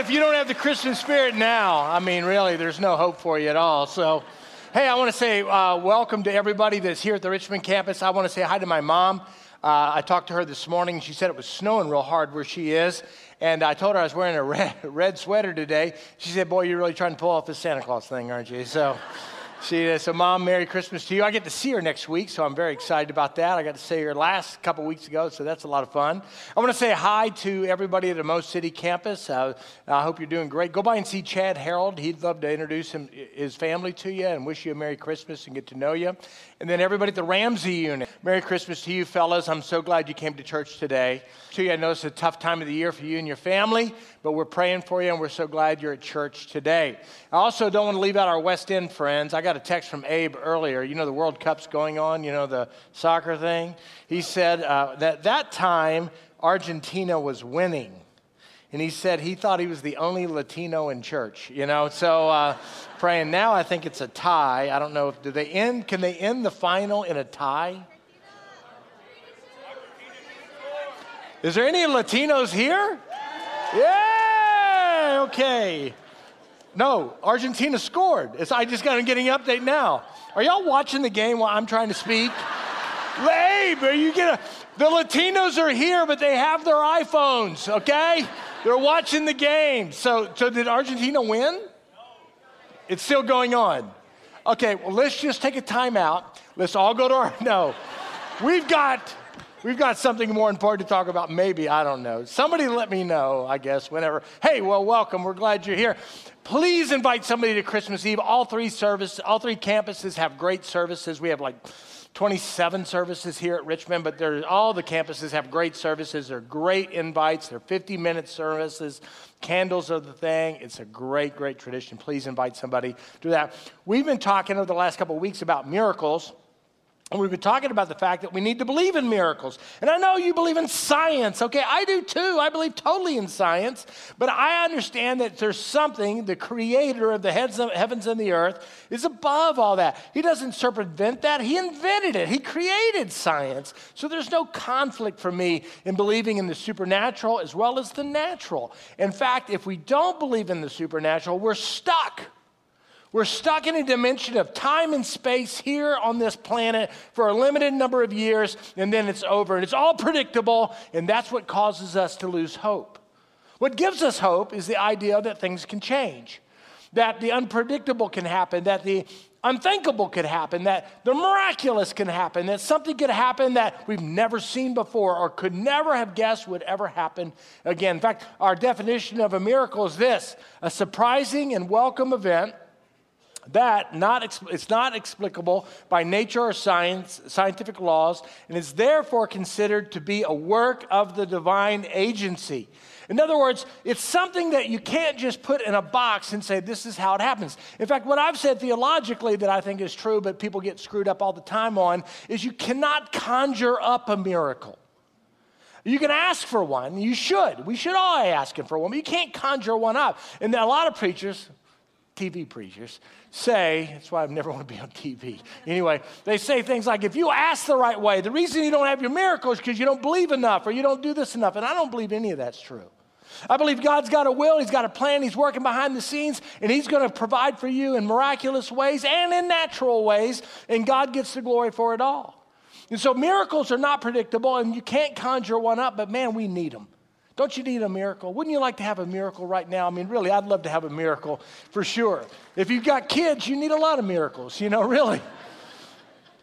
if you don't have the Christian spirit now, I mean, really, there's no hope for you at all. So, hey, I want to say welcome to everybody that's here at the Richmond campus. I want to say hi to my mom. I talked to her this morning. She said it was snowing real hard where she is, and I told her I was wearing a red sweater today. She said, boy, you're really trying to pull off this Santa Claus thing, aren't you? So, so Mom, Merry Christmas to you. I get to see her next week, so I'm very excited about that. I got to see her last couple weeks ago, so that's a lot of fun. I want to say hi to everybody at the Mo City campus. I hope you're doing great. Go by and see Chad Harold. He'd love to introduce his family to you and wish you a Merry Christmas and get to know you. And then everybody at the Ramsey unit, Merry Christmas to you, fellas. I'm so glad you came to church today. To you, I know it's a tough time of the year for you and your family, but we're praying for you, and we're so glad you're at church today. I also don't want to leave out our West End friends. I got a text from Abe earlier. You know, the World Cup's going on, you know, the soccer thing. He said that time Argentina was winning. And he said he thought he was the only Latino in church, you know. So praying now, I think it's a tie. I don't know if can they end the final in a tie? Is there any Latinos here? Yeah, okay. No, Argentina scored. I just got getting an update now. Are y'all watching the game while I'm trying to speak? Abe, the Latinos are here, but they have their iPhones, okay? They're watching the game. So did Argentina win? No. It's still going on. Okay, well, let's just take a timeout. Let's all go to We've got something more important to talk about, maybe, I don't know. Somebody let me know, I guess, whenever. Hey, well, welcome. We're glad you're here. Please invite somebody to Christmas Eve. All three campuses have great services. We have like 27 services here at Richmond, but all the campuses have great services. They're great invites. They're 50-minute services. Candles are the thing. It's a great, great tradition. Please invite somebody to that. We've been talking over the last couple of weeks about miracles. And we've been talking about the fact that we need to believe in miracles. And I know you believe in science, okay? I do too. I believe totally in science. But I understand that there's something, the creator of the heavens and the earth is above all that. He doesn't circumvent that. He invented it. He created science. So there's no conflict for me in believing in the supernatural as well as the natural. In fact, if we don't believe in the supernatural, we're stuck. We're stuck in a dimension of time and space here on this planet for a limited number of years, and then it's over. And it's all predictable, and that's what causes us to lose hope. What gives us hope is the idea that things can change, that the unpredictable can happen, that the unthinkable could happen, that the miraculous can happen, that something could happen that we've never seen before or could never have guessed would ever happen again. In fact, our definition of a miracle is this: a surprising and welcome event it's not explicable by nature or scientific laws, and is therefore considered to be a work of the divine agency. In other words, it's something that you can't just put in a box and say, this is how it happens. In fact, what I've said theologically that I think is true, but people get screwed up all the time on, is you cannot conjure up a miracle. You can ask for one. You should. We should all ask him for one, but you can't conjure one up. And a lot of preachers, TV preachers, say, that's why I never want to be on TV. Anyway, they say things like, if you ask the right way, the reason you don't have your miracle is because you don't believe enough or you don't do this enough. And I don't believe any of that's true. I believe God's got a will, He's got a plan, He's working behind the scenes, and He's going to provide for you in miraculous ways and in natural ways, and God gets the glory for it all. And so miracles are not predictable, and you can't conjure one up, but man, we need them. Don't you need a miracle? Wouldn't you like to have a miracle right now? I mean, really, I'd love to have a miracle for sure. If you've got kids, you need a lot of miracles, you know, really.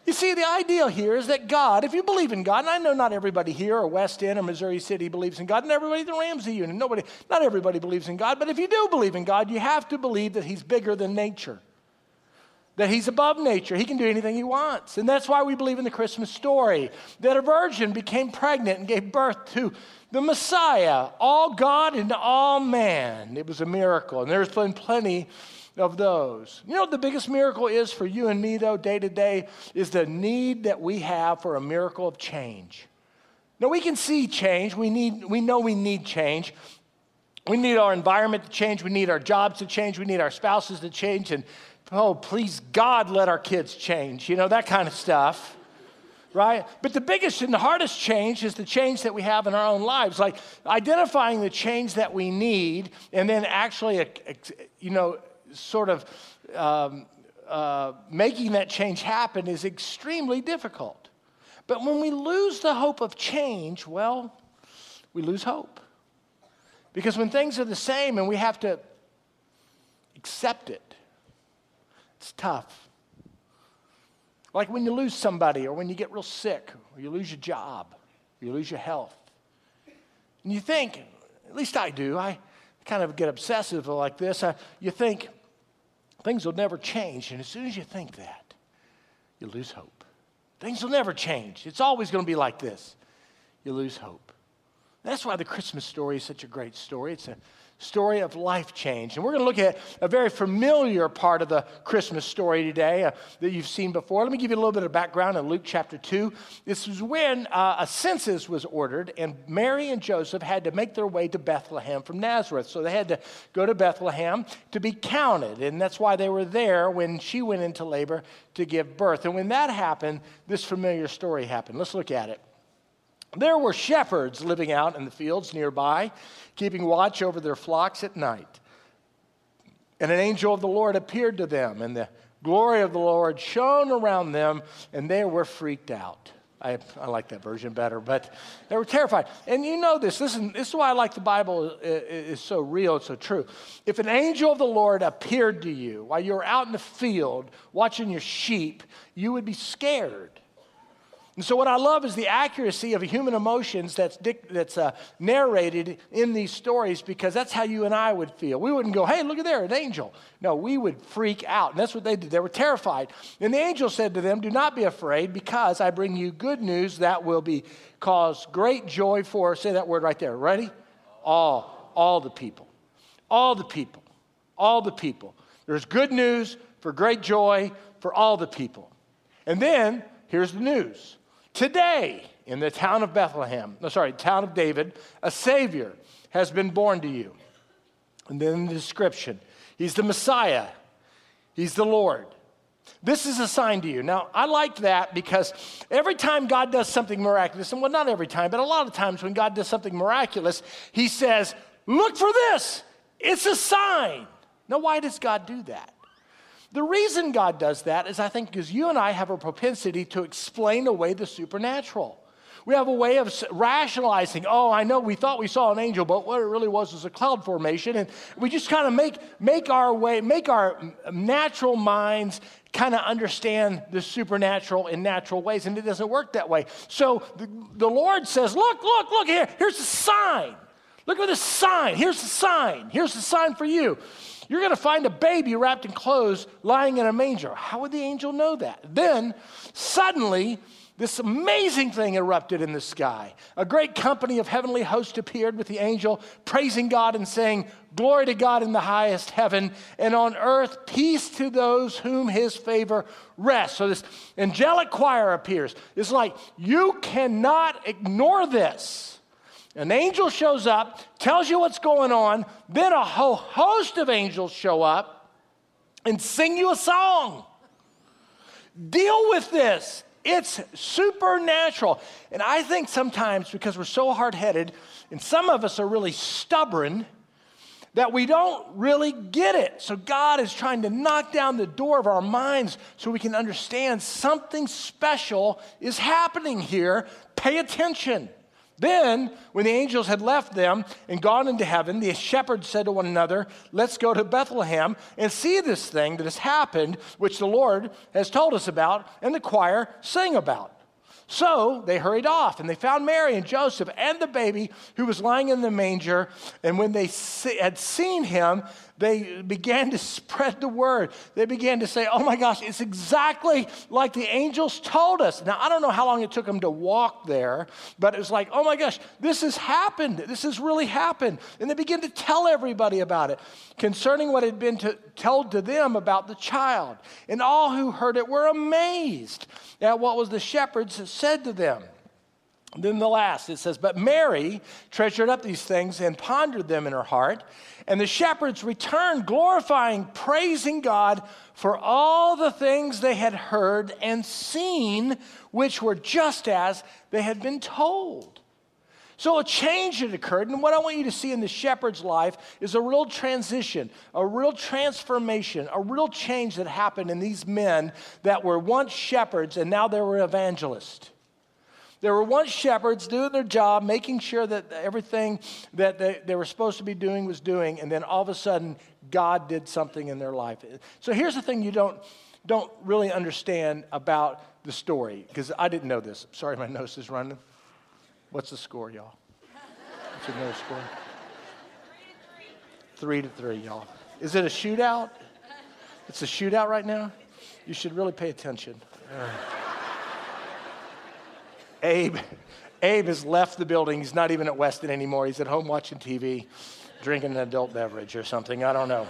You see, the idea here is that God, if you believe in God, and I know not everybody here or West End or Missouri City believes in God, and everybody at the Ramsey unit, not everybody believes in God, but if you do believe in God, you have to believe that He's bigger than nature, that He's above nature. He can do anything He wants. And that's why we believe in the Christmas story, that a virgin became pregnant and gave birth to the Messiah, all God and all man. It was a miracle, and there's been plenty of those. You know what the biggest miracle is for you and me, though, day to day, is the need that we have for a miracle of change. Now, we can see change. We know we need change. We need our environment to change. We need our jobs to change. We need our spouses to change, and oh, please, God, let our kids change, you know, that kind of stuff, right? But the biggest and the hardest change is the change that we have in our own lives, like identifying the change that we need and then actually, you know, sort of making that change happen is extremely difficult. But when we lose the hope of change, well, we lose hope. Because when things are the same and we have to accept it, it's tough. Like when you lose somebody or when you get real sick or you lose your job, or you lose your health. And you think, at least I do, I kind of get obsessive like this. You think things will never change. And as soon as you think that, you lose hope. Things will never change. It's always going to be like this. You lose hope. That's why the Christmas story is such a great story. It's a story of life change. And we're going to look at a very familiar part of the Christmas story today that you've seen before. Let me give you a little bit of background in Luke chapter 2. This is when a census was ordered, and Mary and Joseph had to make their way to Bethlehem from Nazareth. So they had to go to Bethlehem to be counted, and that's why they were there when she went into labor to give birth. And when that happened, this familiar story happened. Let's look at it. There were shepherds living out in the fields nearby, keeping watch over their flocks at night. And an angel of the Lord appeared to them, and the glory of the Lord shone around them, and they were freaked out. I like that version better, but they were terrified. And you know this. Listen, this is why I like the Bible. It's so real. It's so true. If an angel of the Lord appeared to you while you were out in the field watching your sheep, you would be scared. And so what I love is the accuracy of human emotions that's narrated in these stories, because that's how you and I would feel. We wouldn't go, hey, look at there, an angel. No, we would freak out. And that's what they did. They were terrified. And the angel said to them, do not be afraid, because I bring you good news that will cause great joy for, say that word right there, ready? All the people. All the people. All the people. There's good news for great joy for all the people. And then here's the news. Today, in the town of David, a Savior has been born to you. And then the description. He's the Messiah. He's the Lord. This is a sign to you. Now, I like that, because every time God does something miraculous, and well, not every time, but a lot of times when God does something miraculous, he says, look for this. It's a sign. Now, why does God do that? The reason God does that is, I think, because you and I have a propensity to explain away the supernatural. We have a way of rationalizing, oh, I know we thought we saw an angel, but what it really was a cloud formation. And we just kind of make our way, make our natural minds kind of understand the supernatural in natural ways, and it doesn't work that way. So the Lord says, look, here's the sign. Look at this sign. Here's the sign. Here's the sign for you. You're going to find a baby wrapped in clothes lying in a manger. How would the angel know that? Then, suddenly, this amazing thing erupted in the sky. A great company of heavenly hosts appeared with the angel, praising God and saying, glory to God in the highest heaven, and on earth peace to those whom his favor rests. So this angelic choir appears. It's like, you cannot ignore this. An angel shows up, tells you what's going on, then a whole host of angels show up and sing you a song. Deal with this. It's supernatural. And I think sometimes, because we're so hard-headed, and some of us are really stubborn, that we don't really get it. So God is trying to knock down the door of our minds so we can understand something special is happening here. Pay attention. Then, when the angels had left them and gone into heaven, the shepherds said to one another, let's go to Bethlehem and see this thing that has happened, which the Lord has told us about, and the choir sang about. So they hurried off, and they found Mary and Joseph and the baby who was lying in the manger. And when they had seen him, they began to spread the word. They began to say, oh my gosh, it's exactly like the angels told us. Now, I don't know how long it took them to walk there, but it was like, oh my gosh, this has happened. This has really happened. And they began to tell everybody about it, concerning what had been told to them about the child. And all who heard it were amazed at what the shepherds said to them. Then the last, it says, but Mary treasured up these things and pondered them in her heart. And the shepherds returned, glorifying, praising God for all the things they had heard and seen, which were just as they had been told. So a change had occurred, and what I want you to see in the shepherd's life is a real transition, a real transformation, a real change that happened in these men that were once shepherds, and now they were evangelists. They were once shepherds doing their job, making sure that everything that they were supposed to be doing was doing, and then all of a sudden, God did something in their life. So here's the thing you don't really understand about the story, because I didn't know this. Sorry, my nose is running. What's the score, y'all? What's another score? 3-3, y'all. Is it a shootout? It's a shootout right now? You should really pay attention. Abe has left the building. He's not even at West End anymore. He's at home watching TV, drinking an adult beverage or something. I don't know.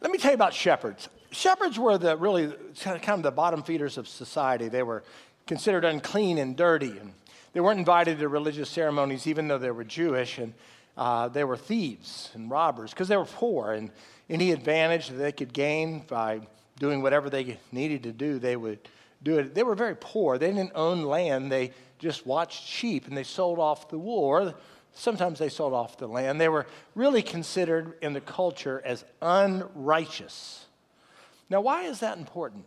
Let me tell you about shepherds. Shepherds were kind of the bottom feeders of society. They were considered unclean and dirty, and they weren't invited to religious ceremonies, even though they were Jewish, and they were thieves and robbers because they were poor, and any advantage that they could gain by doing whatever they needed to do, they would do it. They were very poor. They didn't own land. They just watched sheep, and they sold off the wool, or sometimes they sold off the land. They were really considered in the culture as unrighteous. Now, why is that important?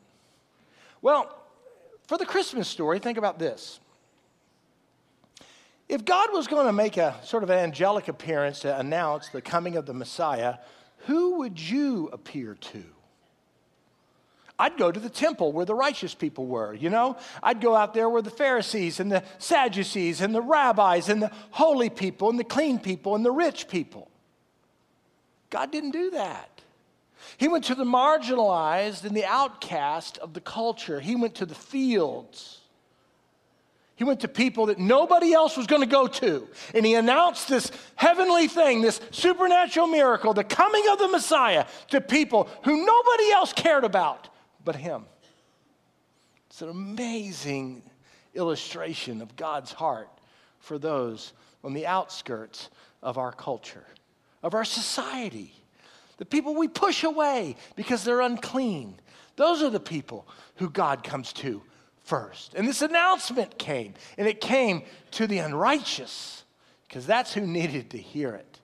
Well, for the Christmas story, think about this. If God was going to make a sort of an angelic appearance to announce the coming of the Messiah, who would you appear to? I'd go to the temple where the righteous people were, you know? I'd go out there where the Pharisees and the Sadducees and the rabbis and the holy people and the clean people and the rich people. God didn't do that. He went to the marginalized and the outcast of the culture. He went to the fields. He went to people that nobody else was going to go to. And he announced this heavenly thing, this supernatural miracle, the coming of the Messiah to people who nobody else cared about but him. It's an amazing illustration of God's heart for those on the outskirts of our culture, of our society. The people we push away because they're unclean. Those are the people who God comes to first. And this announcement came, and it came to the unrighteous because that's who needed to hear it.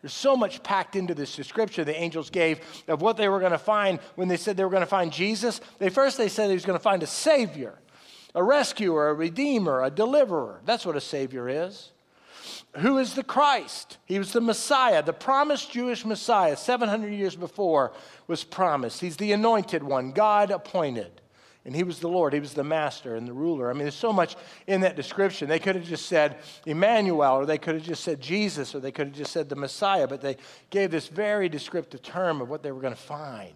There's so much packed into this description the angels gave of what they were going to find when they said they were going to find Jesus. They said he was going to find a savior, a rescuer, a redeemer, a deliverer. That's what a savior is. Who is the Christ? He was the Messiah, the promised Jewish Messiah 700 years before was promised. He's the anointed one, God appointed. And he was the Lord. He was the master and the ruler. I mean, there's so much in that description. They could have just said Emmanuel, or they could have just said Jesus, or they could have just said the Messiah. But they gave this very descriptive term of what they were going to find.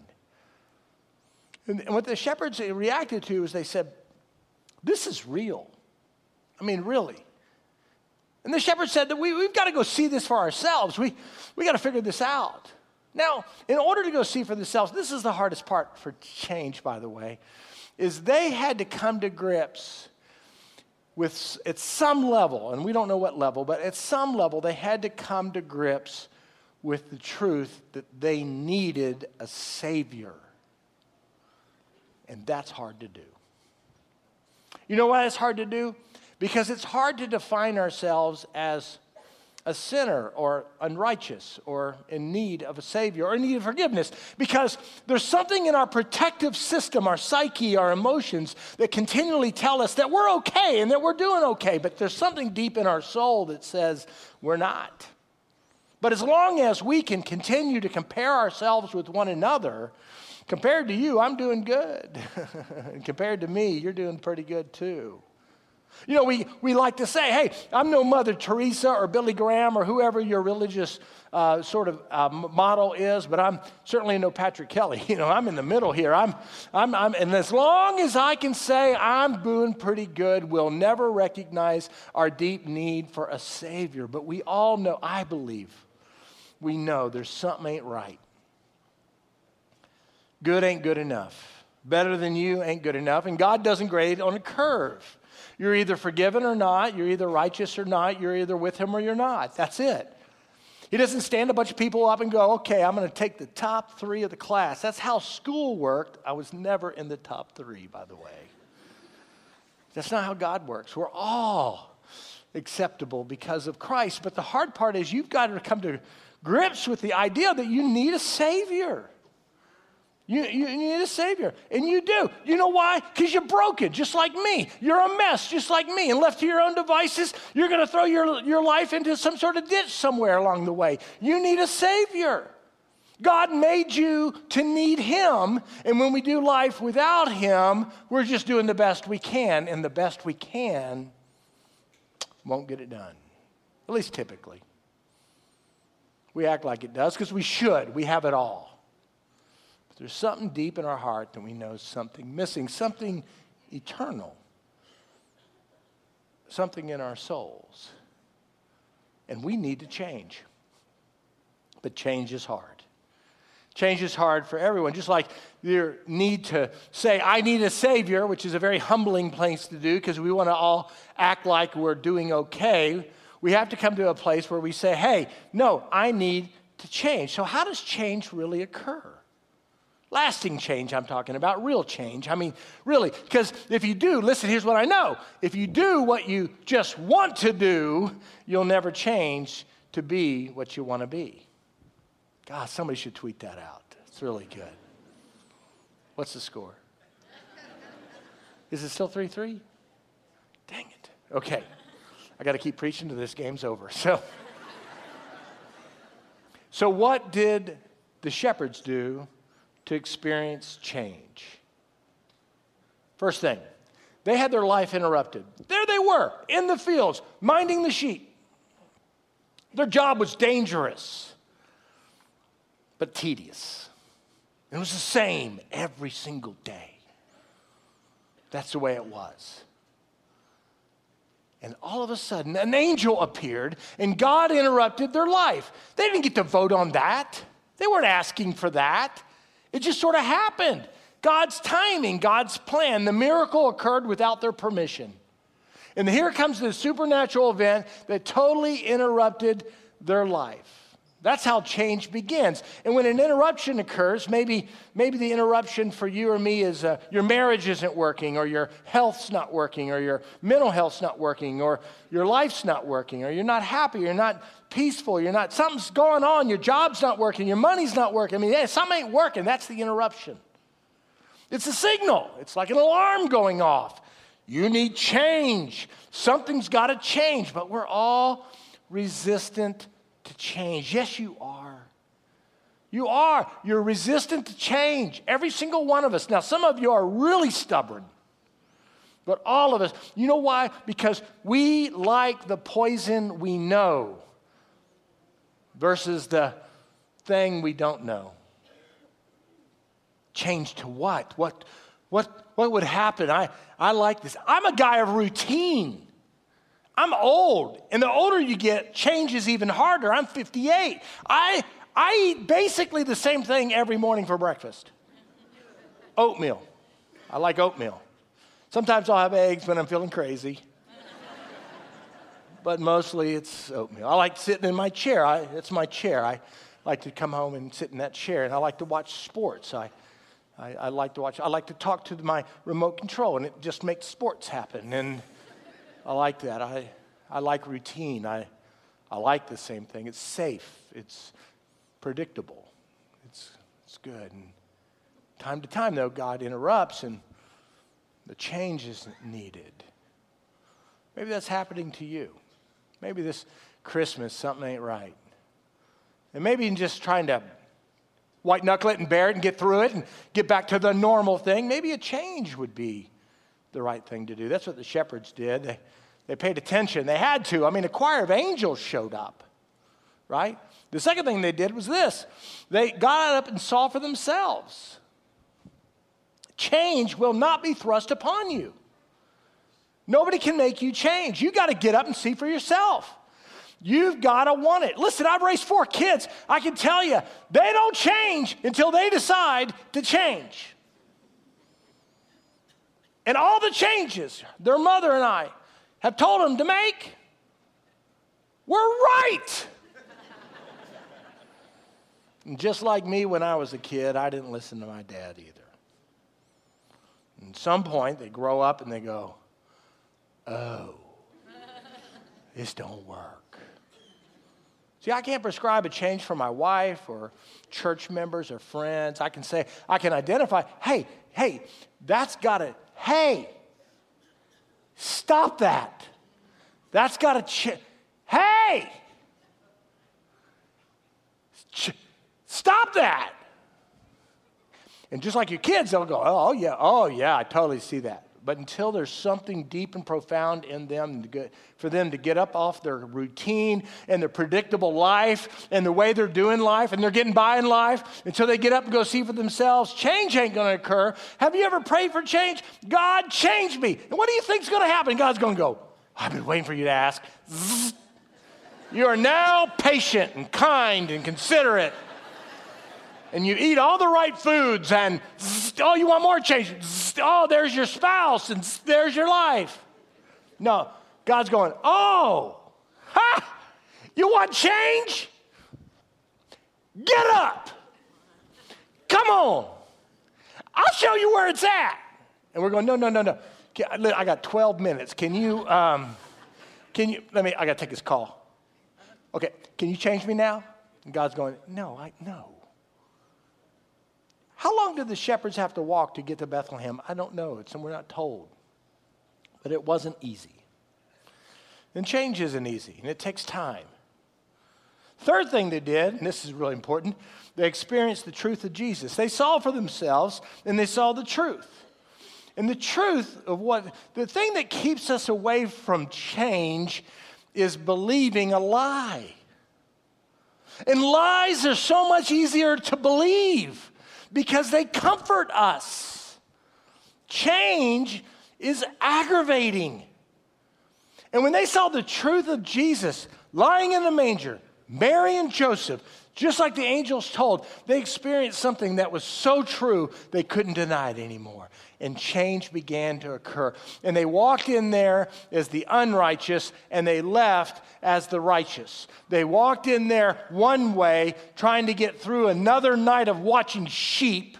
And what the shepherds reacted to is they said, this is real. I mean, really. And the shepherd said that we've got to go see this for ourselves. We got to figure this out. Now, in order to go see for themselves, this is the hardest part for change, by the way, is they had to come to grips with, at some level, and we don't know what level, but at some level, they had to come to grips with the truth that they needed a savior. And that's hard to do. You know why it's hard to do? Because it's hard to define ourselves as a sinner or unrighteous or in need of a savior or in need of forgiveness, because there's something in our protective system, our psyche, our emotions that continually tell us that we're okay and that we're doing okay, but there's something deep in our soul that says we're not. But as long as we can continue to compare ourselves with one another, compared to you, I'm doing good. And compared to me, you're doing pretty good too. You know, we like to say, hey, I'm no Mother Teresa or Billy Graham or whoever your religious model is, but I'm certainly no Patrick Kelly. You know, I'm in the middle here. And as long as I can say I'm doing pretty good, we'll never recognize our deep need for a savior. But we all know, I believe, we know there's something ain't right. Good ain't good enough. Better than you ain't good enough. And God doesn't grade on a curve. You're either forgiven or not. You're either righteous or not. You're either with him or you're not. That's it. He doesn't stand a bunch of people up and go, okay, I'm going to take the top three of the class. That's how school worked. I was never in the top three, by the way. That's not how God works. We're all acceptable because of Christ. But the hard part is you've got to come to grips with the idea that you need a Savior. You need a Savior, and you do. You know why? Because you're broken, just like me. You're a mess, just like me. And left to your own devices, you're going to throw your life into some sort of ditch somewhere along the way. You need a Savior. God made you to need him, and when we do life without him, we're just doing the best we can, and the best we can won't get it done, at least typically. We act like it does because we should. We have it all. There's something deep in our heart that we know something missing, something eternal, something in our souls. And we need to change. But change is hard. Change is hard for everyone. Just like your need to say, I need a Savior, which is a very humbling place to do because we want to all act like we're doing okay. We have to come to a place where we say, hey, no, I need to change. So how does change really occur? Lasting change I'm talking about, real change. I mean, really, because if you do, listen, here's what I know. If you do what you just want to do, you'll never change to be what you want to be. God, somebody should tweet that out. It's really good. What's the score? Is it still 3-3? Dang it. Okay. I got to keep preaching till this game's over. So what did the shepherds do to experience change? First thing, they had their life interrupted. There they were, in the fields, minding the sheep. Their job was dangerous, but tedious. It was the same every single day. That's the way it was. And all of a sudden, an angel appeared, and God interrupted their life. They didn't get to vote on that. They weren't asking for that. It just sort of happened. God's timing, God's plan. The miracle occurred without their permission. And here comes this supernatural event that totally interrupted their life. That's how change begins. And when an interruption occurs, maybe the interruption for you or me is your marriage isn't working, or your health's not working, or your mental health's not working, or your life's not working, or you're not happy, you're not peaceful, something's going on, your job's not working, your money's not working. I mean, yeah, something ain't working. That's the interruption. It's a signal. It's like an alarm going off. You need change. Something's got to change, but we're all resistant to change. Yes, you are. You are. You're resistant to change. Every single one of us. Now, some of you are really stubborn, but all of us. You know why? Because we like the poison we know versus the thing we don't know. Change to what? What would happen? I like this. I'm a guy of routine. I'm old, and the older you get, change is even harder. I'm 58. I eat basically the same thing every morning for breakfast. Oatmeal. I like oatmeal. Sometimes I'll have eggs when I'm feeling crazy. But mostly it's oatmeal. I like sitting in my chair. It's my chair. I like to come home and sit in that chair, and I like to watch sports. I like to watch. I like to talk to my remote control, and it just makes sports happen. And I like that. I like routine. I like the same thing. It's safe. It's predictable. It's good. And time to time, though, God interrupts and the change isn't needed. Maybe that's happening to you. Maybe this Christmas, something ain't right. And maybe you're just trying to white knuckle it and bear it and get through it and get back to the normal thing. Maybe a change would be the right thing to do. That's what the shepherds did. They paid attention. They had to. I mean, a choir of angels showed up, right? The second thing they did was this. They got up and saw for themselves. Change will not be thrust upon you. Nobody can make you change. You got to get up and see for yourself. You've got to want it. Listen, I've raised 4 kids. I can tell you, they don't change until they decide to change. and all the changes their mother and I have told them to make were right. And just like me when I was a kid, I didn't listen to my dad either. And at some point, they grow up and they go, oh, this don't work. See, I can't prescribe a change for my wife or church members or friends. I can say, I can identify, hey, that's got to, hey, stop that. That's got to change. Hey, stop that. And just like your kids, they'll go, oh, yeah, I totally see that. But until there's something deep and profound in them for them to get up off their routine and their predictable life and the way they're doing life and they're getting by in life, until they get up and go see for themselves, change ain't going to occur. Have you ever prayed for change? God, change me. And what do you think's going to happen? God's going to go, I've been waiting for you to ask. Zzz. You are now patient and kind and considerate. And you eat all the right foods, and oh, you want more change. Oh, there's your spouse, and there's your life. No, God's going, oh, ha, you want change? Get up. Come on. I'll show you where it's at. And we're going, no. I got 12 minutes. Can you, I got to take this call. Okay, can you change me now? And God's going, no. How long did the shepherds have to walk to get to Bethlehem? I don't know. We're not told. But it wasn't easy. And change isn't easy, and it takes time. Third thing they did, and this is really important, they experienced the truth of Jesus. They saw for themselves, and they saw the truth. And the truth of the thing that keeps us away from change is believing a lie. And lies are so much easier to believe, because they comfort us. Change is aggravating. And when they saw the truth of Jesus lying in the manger, Mary and Joseph, just like the angels told, they experienced something that was so true they couldn't deny it anymore. And change began to occur. And they walked in there as the unrighteous, and they left as the righteous. They walked in there one way, trying to get through another night of watching sheep,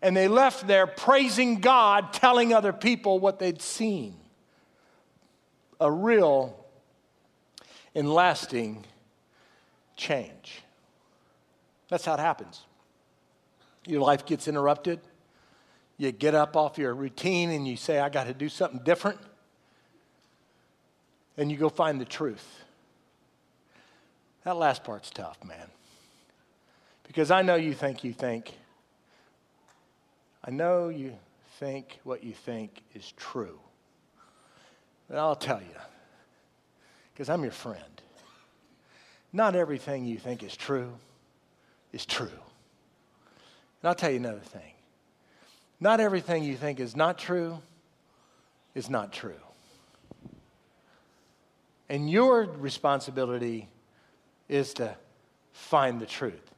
and they left there praising God, telling other people what they'd seen. A real and lasting change. That's how it happens. Your life gets interrupted. You get up off your routine and you say, I got to do something different. And you go find the truth. That last part's tough, man. Because I know you think. I know you think what you think is true. But I'll tell you, because I'm your friend. Not everything you think is true is true. And I'll tell you another thing. Not everything you think is not true is not true. And your responsibility is to find the truth.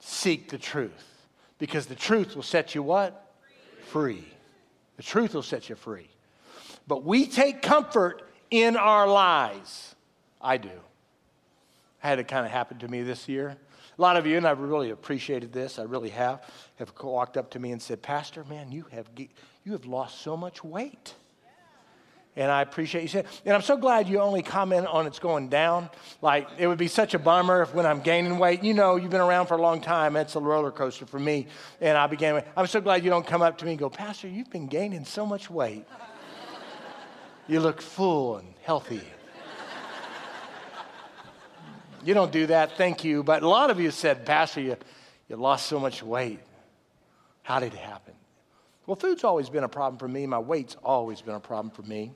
Seek the truth. Because the truth will set you what? Free. The truth will set you free. But we take comfort in our lies. I do. I had it kind of happen to me this year. A lot of you, and I've really appreciated this, I really have walked up to me and said, Pastor, man, you have lost so much weight. Yeah. And I appreciate you saying, and I'm so glad you only comment on it's going down. Like, it would be such a bummer if when I'm gaining weight, you know, you've been around for a long time. That's a roller coaster for me. And I'm so glad you don't come up to me and go, Pastor, you've been gaining so much weight. You look full and healthy. You don't do that, thank you. But a lot of you said, Pastor, you lost so much weight. How did it happen? Well, food's always been a problem for me. My weight's always been a problem for me.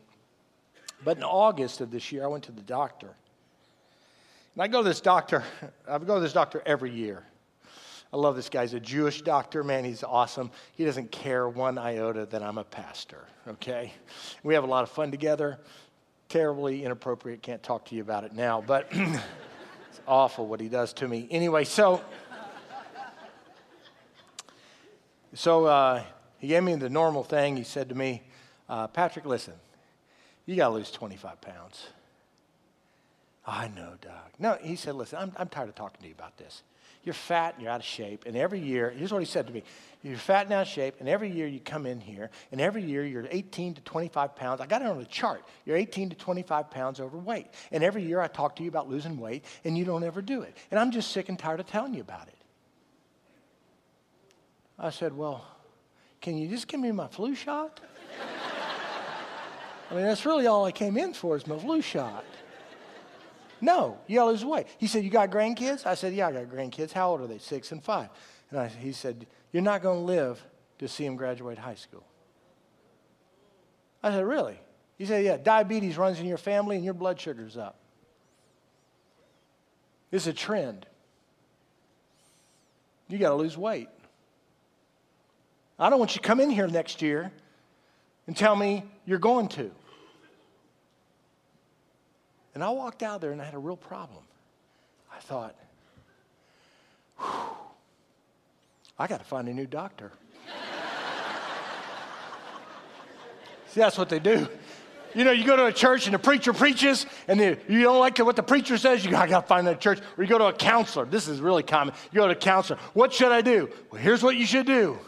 But in August of this year, I went to the doctor. And I go to this doctor every year. I love this guy. He's a Jewish doctor. Man, he's awesome. He doesn't care one iota that I'm a pastor, okay? We have a lot of fun together. Terribly inappropriate. Can't talk to you about it now, but... awful what he does to me. Anyway, so he gave me the normal thing. He said to me, Patrick, listen, you got to lose 25 pounds. I know, Doc. No, he said, listen, I'm tired of talking to you about this. You're fat and you're out of shape. And every year, here's what he said to me. You're fat and out of shape. And every year you come in here. And every year you're 18 to 25 pounds. I got it on a chart. You're 18 to 25 pounds overweight. And every year I talk to you about losing weight. And you don't ever do it. And I'm just sick and tired of telling you about it. I said, well, can you just give me my flu shot? I mean, that's really all I came in for is my flu shot. No, you gotta lose weight. He said, you got grandkids? I said, yeah, I got grandkids. How old are they? 6 and 5. And he said, you're not going to live to see them graduate high school. I said, really? He said, yeah, diabetes runs in your family and your blood sugar's up. It's a trend. You got to lose weight. I don't want you to come in here next year and tell me you're going to. And I walked out there and I had a real problem. I thought, whew, I got to find a new doctor. See, that's what they do. You know, you go to a church and the preacher preaches and you don't like what the preacher says, you got to find that church. Or you go to a counselor. This is really common. You go to a counselor. What should I do? Well, here's what you should do.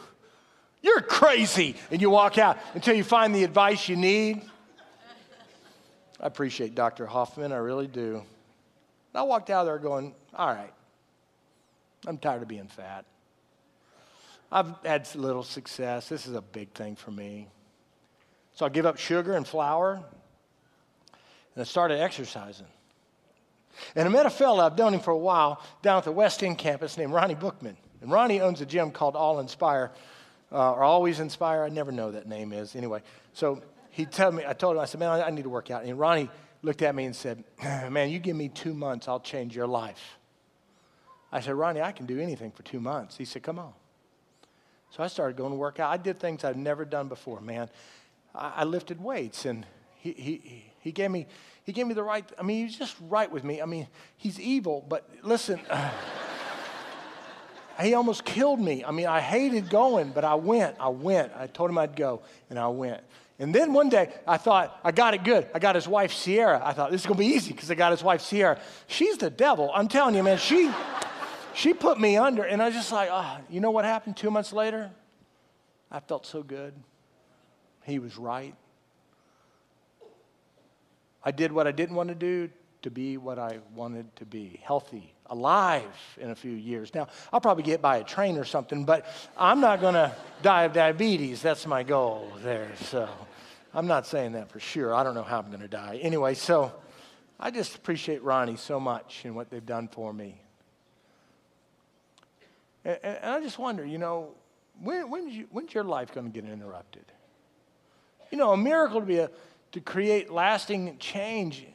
You're crazy. And you walk out until you find the advice you need. I appreciate Dr. Hoffman, I really do. And I walked out of there going, all right, I'm tired of being fat. I've had little success. This is a big thing for me. So I give up sugar and flour, and I started exercising. And I met a fellow, I've known him for a while, down at the West End campus named Ronnie Bookman. And Ronnie owns a gym called Always Inspire. I never know what that name is. Anyway, so... I told him, I said, man, I need to work out. And Ronnie looked at me and said, man, you give me 2 months, I'll change your life. I said, Ronnie, I can do anything for 2 months. He said, come on. So I started going to work out. I did things I'd never done before, man. I lifted weights, and he gave me the right, I mean, he was just right with me. I mean, he's evil, but listen, he almost killed me. I mean, I hated going, but I went. I told him I'd go, and I went. And then one day, I thought, I got it good. I got his wife, Sierra. I thought, this is going to be easy because I got his wife, Sierra. She's the devil. I'm telling you, man, she put me under. And I was just like, oh, you know what happened 2 months later? I felt so good. He was right. I did what I didn't want to do to be what I wanted to be, healthy, alive in a few years. Now, I'll probably get by a train or something, but I'm not going to die of diabetes. That's my goal there, so... I'm not saying that for sure. I don't know how I'm going to die. Anyway, so I just appreciate Ronnie so much and what they've done for me. And I just wonder, you know, when's your life going to get interrupted? You know, a miracle to create lasting change,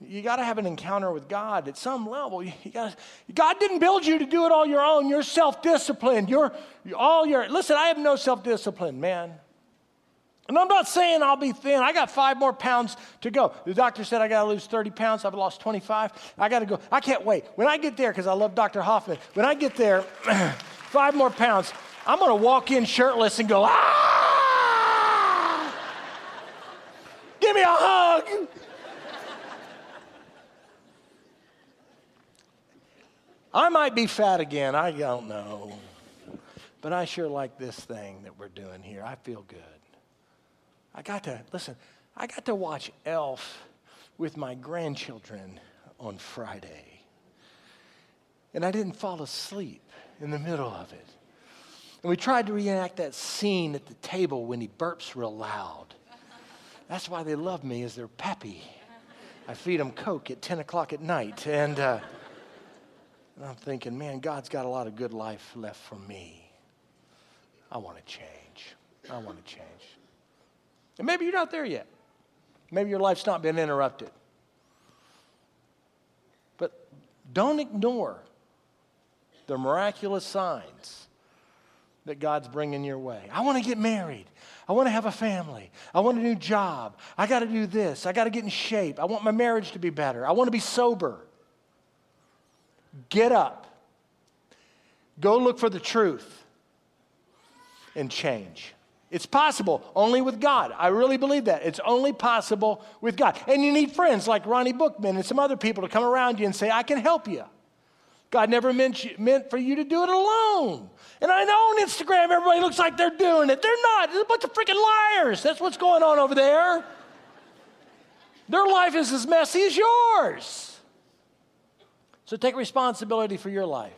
you got to have an encounter with God at some level. God didn't build you to do it all your own. You're self-disciplined. Listen, I have no self-discipline, man. And I'm not saying I'll be thin. I got 5 more pounds to go. The doctor said I got to lose 30 pounds. I've lost 25. I got to go. I can't wait. When I get there, because I love Dr. Hoffman, when I get there, 5 more pounds, I'm going to walk in shirtless and go, ah! Give me a hug! I might be fat again. I don't know. But I sure like this thing that we're doing here. I feel good. I got to watch Elf with my grandchildren on Friday. And I didn't fall asleep in the middle of it. And we tried to reenact that scene at the table when he burps real loud. That's why they love me, is they're peppy. I feed them Coke at 10 o'clock at night. And I'm thinking, man, God's got a lot of good life left for me. I want to change. And maybe you're not there yet. Maybe your life's not been interrupted. But don't ignore the miraculous signs that God's bringing your way. I want to get married. I want to have a family. I want a new job. I got to do this. I got to get in shape. I want my marriage to be better. I want to be sober. Get up. Go look for the truth and change. It's possible only with God. I really believe that. It's only possible with God. And you need friends like Ronnie Bookman and some other people to come around you and say, I can help you. God never meant for you to do it alone. And I know on Instagram everybody looks like they're doing it. They're not. They're a bunch of freaking liars. That's what's going on over there. Their life is as messy as yours. So take responsibility for your life.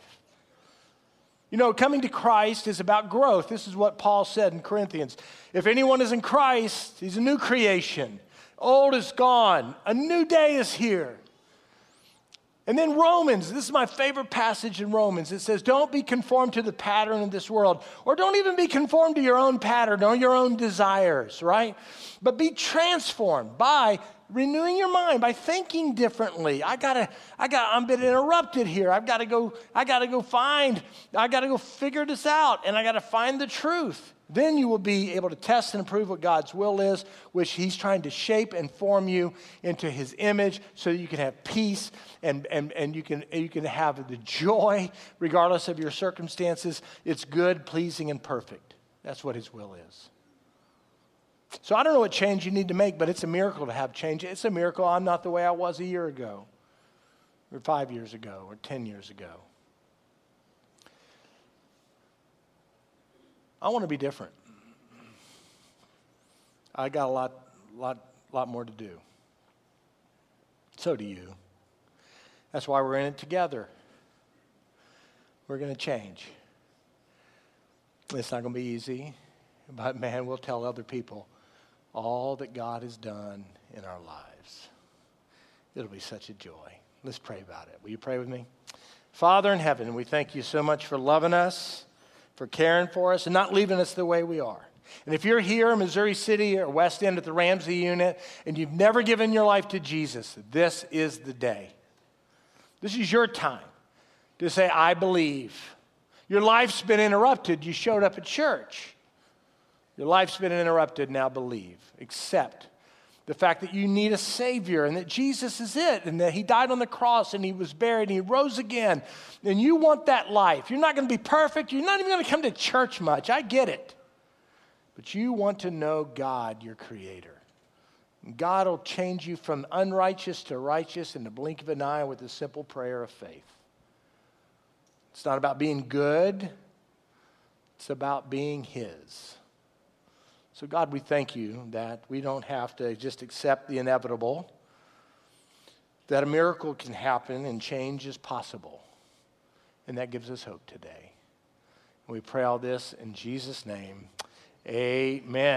You know, coming to Christ is about growth. This is what Paul said in Corinthians. If anyone is in Christ, he's a new creation. Old is gone. A new day is here. And then Romans, this is my favorite passage in Romans. It says, don't be conformed to the pattern of this world, or don't even be conformed to your own pattern or your own desires, right? But be transformed by renewing your mind, by thinking differently. I'm a bit interrupted here. I gotta go figure this out, and I gotta find the truth. Then you will be able to test and approve what God's will is, which he's trying to shape and form you into his image so that you can have peace and you can have the joy regardless of your circumstances. It's good, pleasing, and perfect. That's what his will is. So I don't know what change you need to make, but it's a miracle to have change. It's a miracle I'm not the way I was a year ago or 5 years ago or 10 years ago. I want to be different. I got a lot more to do. So do you. That's why we're in it together. We're going to change. It's not going to be easy, but man, we'll tell other people all that God has done in our lives. It'll be such a joy. Let's pray about it. Will you pray with me? Father in heaven, we thank you so much for loving us, for caring for us, and not leaving us the way we are. And if you're here in Missouri City or West End at the Ramsey unit, and you've never given your life to Jesus, this is the day. This is your time to say, I believe. Your life's been interrupted. You showed up at church. Your life's been interrupted. Now believe. Accept the fact that you need a Savior and that Jesus is it and that he died on the cross and he was buried and he rose again. And you want that life. You're not going to be perfect. You're not even going to come to church much. I get it. But you want to know God, your Creator. And God will change you from unrighteous to righteous in the blink of an eye with a simple prayer of faith. It's not about being good. It's about being his. So, God, we thank you that we don't have to just accept the inevitable, that a miracle can happen and change is possible. And that gives us hope today. And we pray all this in Jesus' name. Amen.